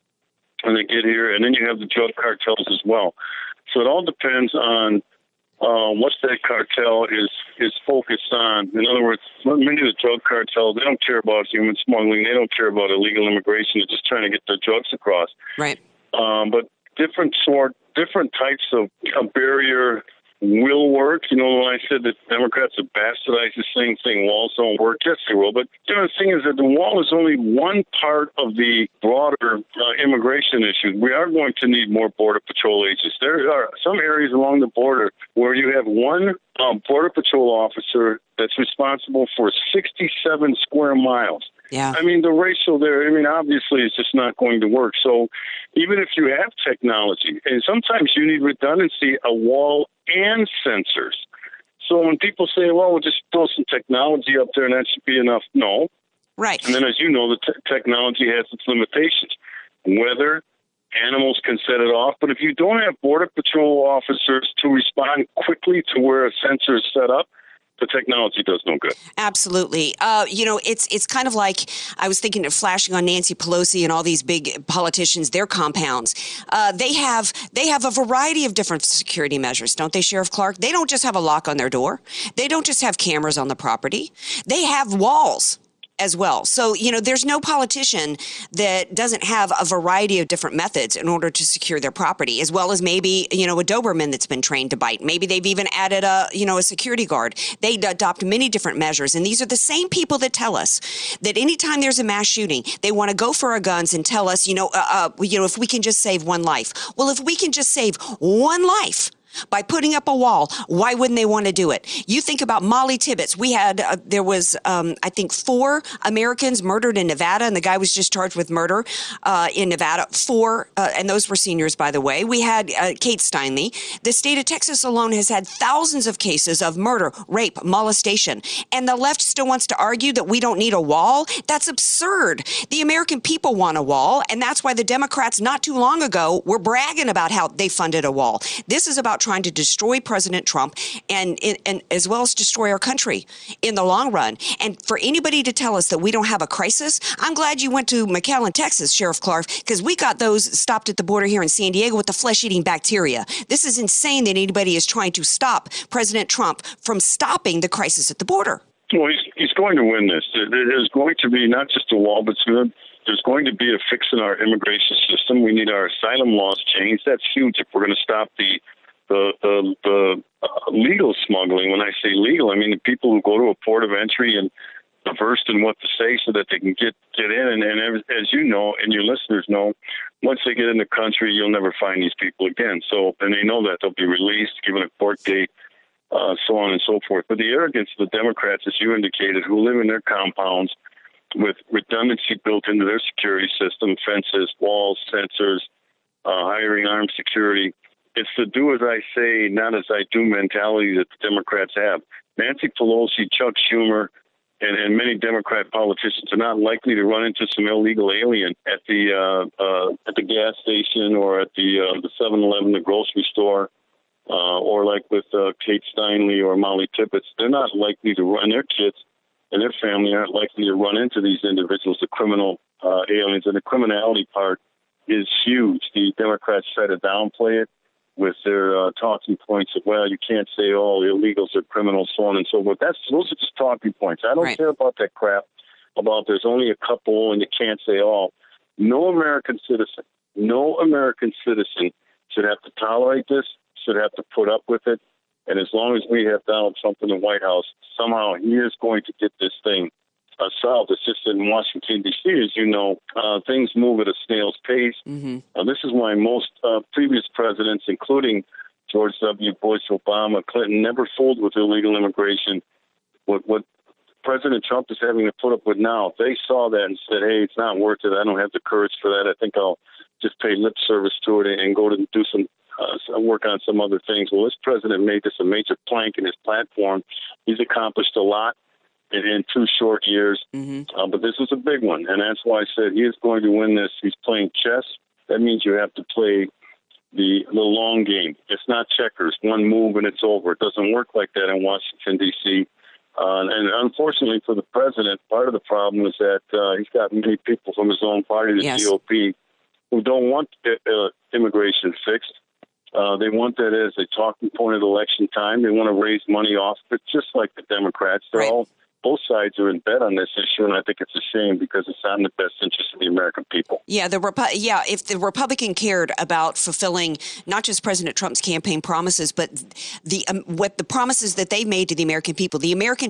when they get here. And then you have the drug cartels as well. So it all depends on what that cartel is focused on. In other words, many of the drug cartels, they don't care about human smuggling. They don't care about illegal immigration. They're just trying to get their drugs across. Right. But different types of barrier will work. You know, when I said that Democrats have bastardized this thing, walls don't work. Yes, they will. But you know, the thing is that the wall is only one part of the broader immigration issue. We are going to need more Border Patrol agents. There are some areas along the border where you have one Border Patrol officer that's responsible for 67 square miles. Yeah. I mean, the ratio there, I mean, obviously, it's just not going to work. So even if you have technology, and sometimes you need redundancy, a wall and sensors. So when people say, well, we'll just throw some technology up there and that should be enough. No. Right. And then, as you know, the technology has its limitations. Weather, animals can set it off. But if you don't have Border Patrol officers to respond quickly to where a sensor is set up, the technology does no good. Absolutely. You know, it's kind of like I was thinking of flashing on Nancy Pelosi and all these big politicians, their compounds. They have a variety of different security measures, don't they, Sheriff Clark? They don't just have a lock on their door. They don't just have cameras on the property. They have walls as well. So, you know, there's no politician that doesn't have a variety of different methods in order to secure their property, as well as maybe, you know, a Doberman that's been trained to bite. Maybe they've even added a security guard. They adopt many different measures. And these are the same people that tell us that anytime there's a mass shooting, they want to go for our guns and tell us, you know, if we can just save one life. Well, if we can just save one life, by putting up a wall. Why wouldn't they want to do it? You think about Mollie Tibbetts. We had, there was, I think, 4 Americans murdered in Nevada, and the guy was just charged with murder in Nevada. 4, and those were seniors, by the way. We had Kate Steinle. The state of Texas alone has had thousands of cases of murder, rape, molestation, and the left still wants to argue that we don't need a wall. That's absurd. The American people want a wall, and that's why the Democrats not too long ago were bragging about how they funded a wall. This is about trying to destroy President Trump and as well as destroy our country in the long run. And for anybody to tell us that we don't have a crisis, I'm glad you went to McAllen, Texas, Sheriff Clark, because we got those stopped at the border here in San Diego with the flesh-eating bacteria. This is insane that anybody is trying to stop President Trump from stopping the crisis at the border. Well, he's going to win this. There's going to be not just a wall, but there's going to be a fix in our immigration system. We need our asylum laws changed. That's huge if we're going to stop the legal smuggling. When I say legal, I mean the people who go to a port of entry and are versed in what to say so that they can get in. And as you know, and your listeners know, once they get in the country, you'll never find these people again. So, and they know that they'll be released, given a court date, so on and so forth. But the arrogance of the Democrats, as you indicated, who live in their compounds with redundancy built into their security system, fences, walls, sensors, hiring armed security. It's the do as I say, not as I do mentality that the Democrats have. Nancy Pelosi, Chuck Schumer, and many Democrat politicians are not likely to run into some illegal alien at the gas station or at the 7-Eleven, the grocery store, or like with Kate Steinle or Mollie Tibbetts. They're not likely to run their kids and their family aren't likely to run into these individuals, the criminal aliens. And the criminality part is huge. The Democrats try to downplay it with their talking points of, well, you can't say, oh, illegals are criminals, so on and so forth. Those are just talking points. I don't care about that crap about there's only a couple and you can't say all. No American citizen should have to tolerate this, should have to put up with it. And as long as we have Donald Trump in the White House, somehow he is going to get this thing solved. It's just in Washington, D.C., as you know, things move at a snail's pace. Mm-hmm. This is why most previous presidents, including George W. Bush, Obama, Clinton, never fooled with illegal immigration. What President Trump is having to put up with now, they saw that and said, hey, it's not worth it. I don't have the courage for that. I think I'll just pay lip service to it and go to do some work on some other things. Well, this president made this a major plank in his platform. He's accomplished a lot in 2 short years, but this is a big one, and that's why I said he is going to win this. He's playing chess. That means you have to play the long game. It's not checkers, one move and it's over. It doesn't work like that in Washington, D.C., and unfortunately for the president, part of the problem is that he's got many people from his own party, the GOP, who don't want immigration fixed. They want that as a talking point at election time. They want to raise money off it, just like the Democrats. They're all, both sides are in bed on this issue, and I think it's a shame because it's not in the best interest of the American people. Yeah, if the Republican cared about fulfilling not just President Trump's campaign promises, but what the promises that they made to the American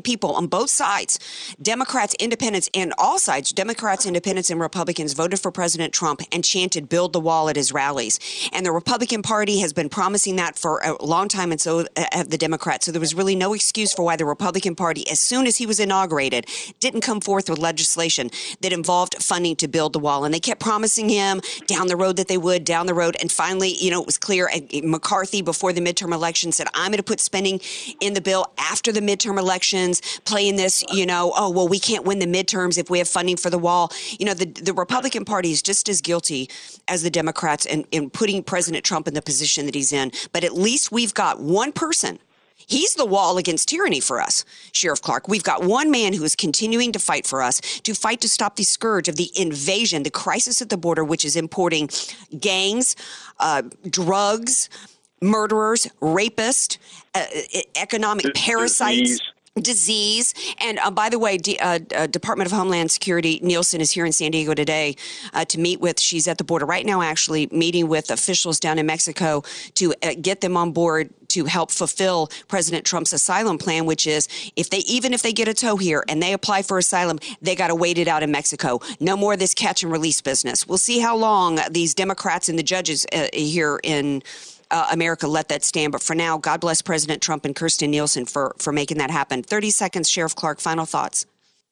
people on both sides, Democrats, independents, and all sides, Democrats, independents, and Republicans voted for President Trump and chanted "Build the Wall" at his rallies. And the Republican Party has been promising that for a long time, and so have the Democrats. So there was really no excuse for why the Republican Party, as soon as he was inaugurated, didn't come forth with legislation that involved funding to build the wall. And they kept promising him down the road that they would, down the road. And finally, it was clear. McCarthy, before the midterm election, said, I'm going to put spending in the bill after the midterm elections, playing this, we can't win the midterms if we have funding for the wall. The Republican Party is just as guilty as the Democrats in putting President Trump in the position that he's in. But at least we've got one person. He's the wall against tyranny for us, Sheriff Clark. We've got one man who is continuing to fight for us, to fight to stop the scourge of the invasion, the crisis at the border, which is importing gangs, drugs, murderers, rapists, economic parasites. Disease. And by the way, Department of Homeland Security Nielsen is here in San Diego today to meet with. She's at the border right now, actually meeting with officials down in Mexico to get them on board to help fulfill President Trump's asylum plan, which is if they get a toe here and they apply for asylum, they got to wait it out in Mexico. No more of this catch and release business. We'll see how long these Democrats and the judges here in America let that stand. But for now, God bless President Trump and Kirstjen Nielsen for making that happen. 30 seconds, Sheriff Clark, final thoughts.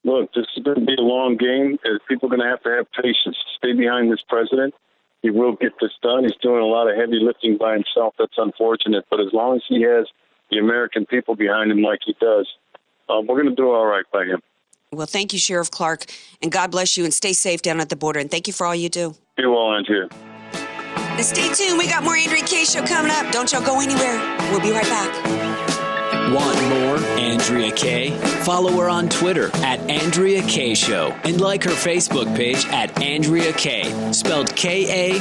Look, this is going to be a long game. People are going to have patience. Stay behind this president. He will get this done. He's doing a lot of heavy lifting by himself. That's unfortunate. But as long as he has the American people behind him like he does, we're going to do all right by him. Well, thank you, Sheriff Clark, and God bless you, and stay safe down at the border. And thank you for all you do. Be well, Andrea. Now stay tuned. We got more Andrea Kaye Show coming up. Don't y'all go anywhere. We'll be right back. Want more Andrea Kaye? Follow her on Twitter at Andrea Kaye Show and like her Facebook page at Andrea Kaye, spelled Kaye.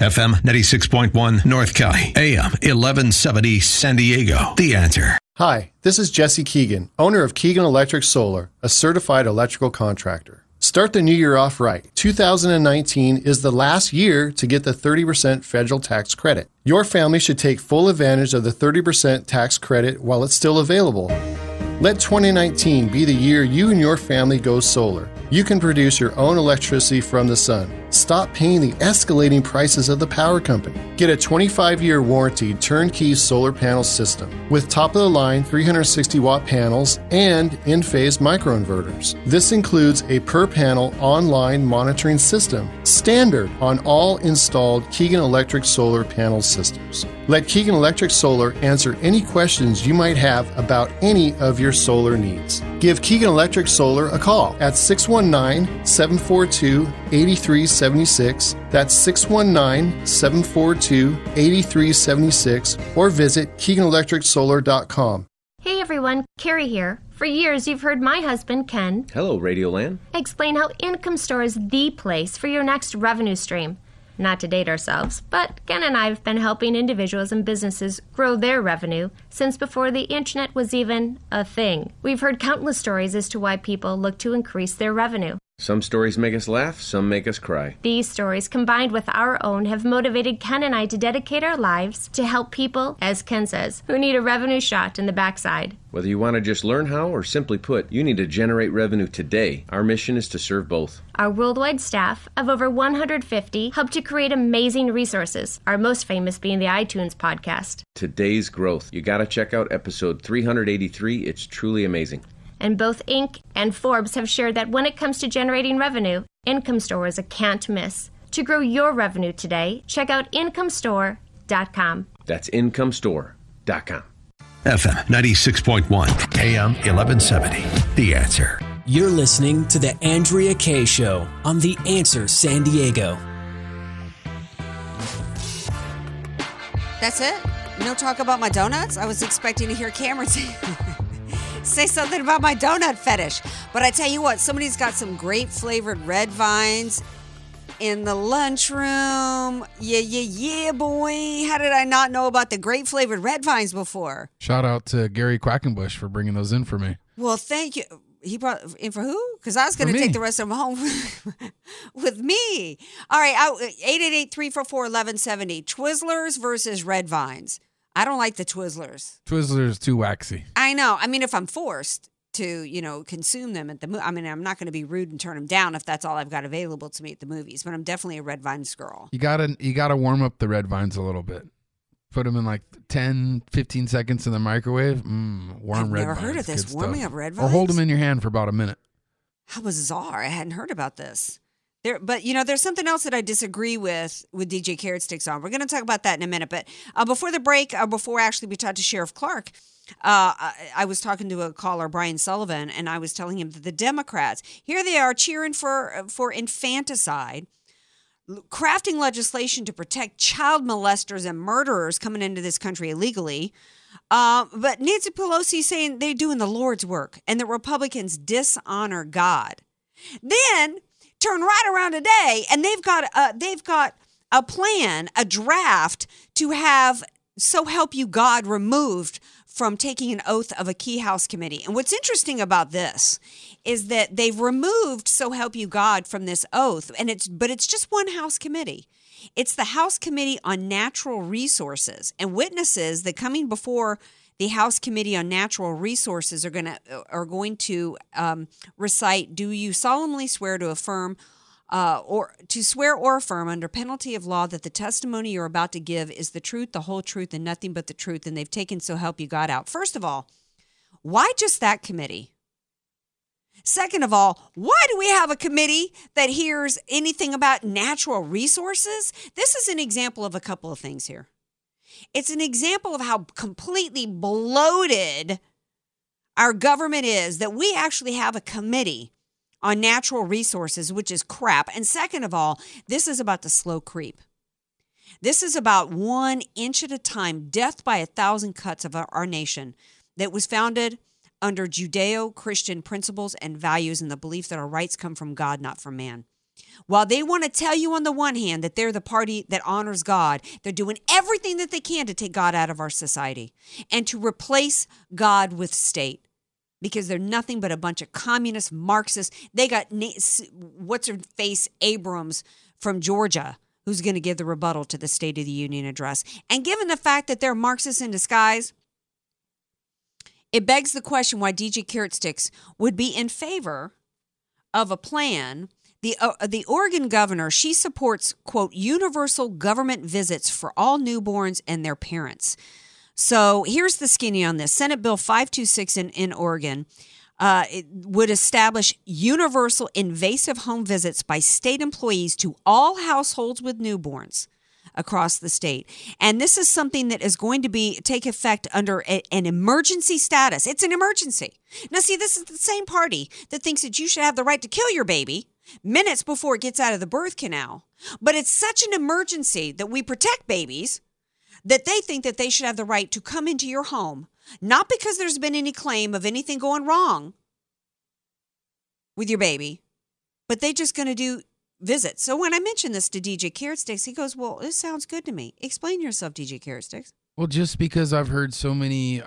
FM 96.1 North County, AM 1170 San Diego. The Answer. Hi, this is Jesse Keegan, owner of Keegan Electric Solar, a certified electrical contractor. Start the new year off right. 2019 is the last year to get the 30% federal tax credit. Your family should take full advantage of the 30% tax credit while it's still available. Let 2019 be the year you and your family go solar. You can produce your own electricity from the sun. Stop paying the escalating prices of the power company. Get a 25-year warranty turnkey solar panel system with top-of-the-line 360-watt panels and in-phase microinverters. This includes a per-panel online monitoring system, standard on all installed Keegan Electric Solar panel systems. Let Keegan Electric Solar answer any questions you might have about any of your solar needs. Give Keegan Electric Solar a call at 619-742-8376. That's 619-742-8376 or visit KeeganElectricSolar.com. Hey everyone, Carrie here. For years, you've heard my husband, Ken. Hello, Radioland. Explain how IncomeStore is the place for your next revenue stream. Not to date ourselves, but Ken and I have been helping individuals and businesses grow their revenue since before the internet was even a thing. We've heard countless stories as to why people look to increase their revenue. Some stories make us laugh, some make us cry. These stories, combined with our own, have motivated Ken and I to dedicate our lives to help people, as Ken says, who need a revenue shot in the backside. Whether you want to just learn how or simply put, you need to generate revenue today. Our mission is to serve both. Our worldwide staff of over 150 helped to create amazing resources, our most famous being the iTunes podcast. Today's growth. You got to check out episode 383. It's truly amazing. And both Inc. and Forbes have shared that when it comes to generating revenue, IncomeStore is a can't miss. To grow your revenue today, check out IncomeStore.com. That's IncomeStore.com. FM 96.1, AM 1170. The Answer. You're listening to The Andrea Kaye Show on The Answer San Diego. That's it? No talk about my donuts? I was expecting to hear Cameron say something about my donut fetish. But I tell you what, somebody's got some great flavored red vines in the lunchroom. Yeah, boy. How did I not know about the great flavored red vines before? Shout out to Gary Quackenbush for bringing those in for me. Well, thank you. He brought in for who? Because I was going to take the rest of them home with me. All right. 888-344-1170. Twizzlers versus red vines. I don't like the Twizzlers. Twizzlers too waxy. I know. I mean, if I'm forced to, consume them at the movie, I mean, I'm not going to be rude and turn them down if that's all I've got available to me at the movies. But I'm definitely a red vines girl. You gotta warm up the red vines a little bit. Put them in like 10, 15 seconds in the microwave. Warm red vines. I've never heard of this. Warming up red vines. Or hold them in your hand for about a minute. How bizarre! I hadn't heard about this. But, you know, there's something else that I disagree with DJ Carrot Sticks on. We're going to talk about that in a minute. But before the break, before actually we talked to Sheriff Clark, I was talking to a caller, Brian Sullivan, and I was telling him that the Democrats, here they are cheering for infanticide, crafting legislation to protect child molesters and murderers coming into this country illegally. But Nancy Pelosi saying they're doing the Lord's work and that Republicans dishonor God. Then turn right around today, and they've got a plan, a draft to have "So Help You God" removed from taking an oath of a key House committee. And what's interesting about this is that they've removed "So Help You God" from this oath, and it's just one House committee. It's the House Committee on Natural Resources, and witnesses that coming before the House Committee on Natural Resources are going to recite, "Do you solemnly swear to affirm or affirm under penalty of law that the testimony you're about to give is the truth, the whole truth, and nothing but the truth?" And they've taken "So Help You God" out. First of all, why just that committee? Second of all, why do we have a committee that hears anything about natural resources? This is an example of a couple of things here. It's an example of how completely bloated our government is, that we actually have a committee on natural resources, which is crap. And second of all, this is about the slow creep. This is about 1 inch at a time, death by 1,000 cuts of our nation that was founded under Judeo-Christian principles and values and the belief that our rights come from God, not from man. While they want to tell you on the one hand that they're the party that honors God, they're doing everything that they can to take God out of our society and to replace God with state, because they're nothing but a bunch of communist Marxists. They got what's-her-face Abrams from Georgia, who's going to give the rebuttal to the State of the Union address. And given the fact that they're Marxists in disguise, it begs the question why DJ Carrot Sticks would be in favor of a plan. The Oregon governor, she supports, quote, universal government visits for all newborns and their parents. So here's the skinny on this. Senate Bill 526 in Oregon it would establish universal invasive home visits by state employees to all households with newborns across the state. And this is something that is going to take effect under an emergency status. It's an emergency. Now, see, this is the same party that thinks that you should have the right to kill your baby minutes before it gets out of the birth canal. But it's such an emergency that we protect babies that they think that they should have the right to come into your home, not because there's been any claim of anything going wrong with your baby, but they're just going to do visits. So when I mentioned this to DJ Carrot Sticks, he goes, "Well, this sounds good to me." Explain yourself, DJ Carrot Sticks. Well, just because I've heard so many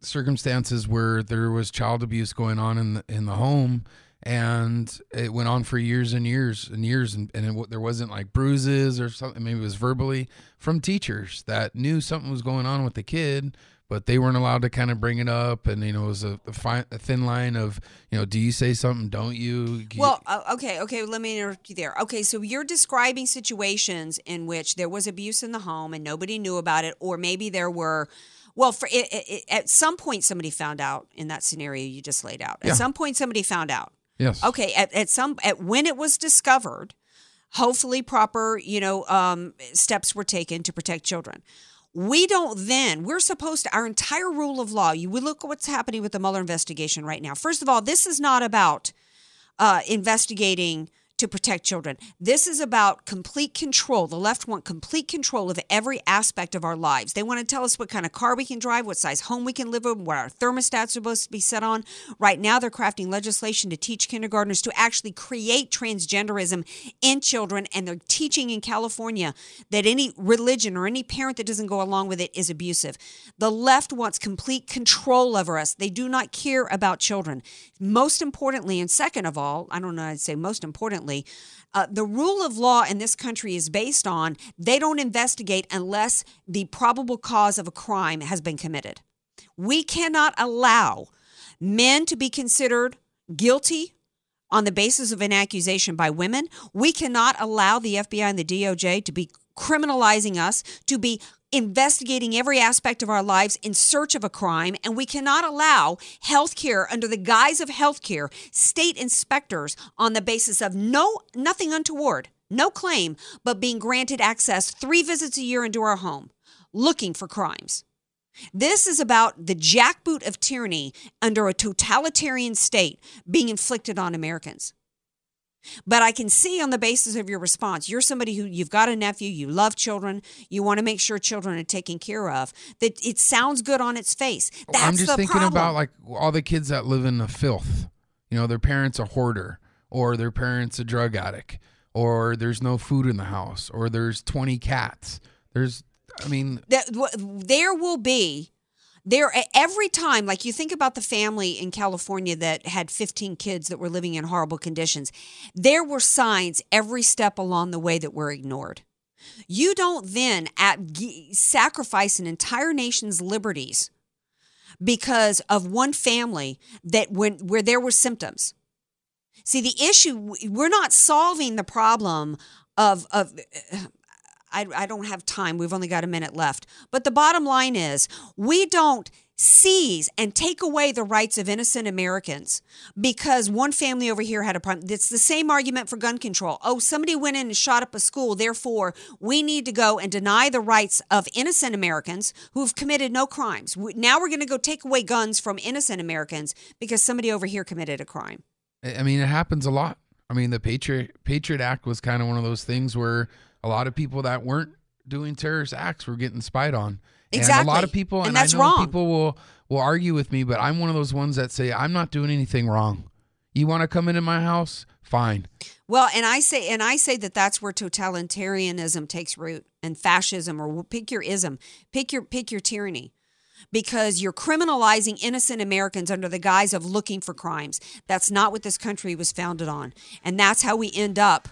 circumstances where there was child abuse going on in the home, and it went on for years and years and years, and there wasn't like bruises or something. Maybe it was verbally from teachers that knew something was going on with the kid, but they weren't allowed to kind of bring it up. And, you know, it was a thin line of, you know, do you say something? Don't you? Well, okay. Let me interrupt you there. Okay. So you're describing situations in which there was abuse in the home and nobody knew about it, or maybe there were, well, at some point somebody found out in that scenario you just laid out. At some point somebody found out. Yes. Okay. At when it was discovered, hopefully proper, steps were taken to protect children. We're supposed to, our entire rule of law, we look at what's happening with the Mueller investigation right now. First of all, this is not about investigating to protect children. This is about complete control. The left want complete control of every aspect of our lives. They want to tell us what kind of car we can drive, what size home we can live in, what our thermostats are supposed to be set on. Right now, they're crafting legislation to teach kindergartners to actually create transgenderism in children, and they're teaching in California that any religion or any parent that doesn't go along with it is abusive. The left wants complete control over us. They do not care about children. Most importantly, and second of all, I don't know, I'd say most importantly, the rule of law in this country is based on they don't investigate unless the probable cause of a crime has been committed. We cannot allow men to be considered guilty on the basis of an accusation by women. We cannot allow the FBI and the DOJ to be criminalizing us, to be investigating every aspect of our lives in search of a crime, and we cannot allow health care under the guise of health care, state inspectors on the basis of nothing untoward, no claim, but being granted access 3 visits a year into our home, looking for crimes. This is about the jackboot of tyranny under a totalitarian state being inflicted on Americans. But I can see on the basis of your response, you're somebody who, you've got a nephew, you love children, you want to make sure children are taken care of, that it sounds good on its face. That's the problem. I'm just thinking about like all the kids that live in the filth. You know, their parents a hoarder, or their parents a drug addict, or there's no food in the house, or there's 20 cats. Every time, like you think about the family in California that had 15 kids that were living in horrible conditions, there were signs every step along the way that were ignored. You don't then sacrifice an entire nation's liberties because of one family that where there were symptoms. See, the issue, we're not solving the problem I don't have time. We've only got a minute left. But the bottom line is we don't seize and take away the rights of innocent Americans because one family over here had a problem. It's the same argument for gun control. Oh, somebody went in and shot up a school. Therefore, we need to go and deny the rights of innocent Americans who have committed no crimes. Now we're going to go take away guns from innocent Americans because somebody over here committed a crime. I mean, it happens a lot. I mean, the Patriot Act was kind of one of those things where a lot of people that weren't doing terrorist acts were getting spied on. Exactly. And a lot of people, and that's wrong. People will argue with me, but I'm one of those ones that say, I'm not doing anything wrong. You want to come into my house? Fine. Well, and I say that that's where totalitarianism takes root, and fascism, or pick your ism, pick your tyranny, because you're criminalizing innocent Americans under the guise of looking for crimes. That's not what this country was founded on. And that's how we end up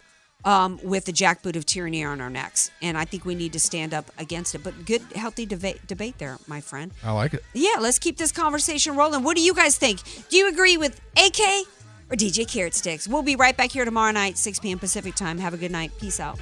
with the jackboot of tyranny on our necks. And I think we need to stand up against it. But good, healthy debate there, my friend. I like it. Yeah, let's keep this conversation rolling. What do you guys think? Do you agree with AK or DJ Carrot Sticks? We'll be right back here tomorrow night, 6 p.m. Pacific time. Have a good night. Peace out.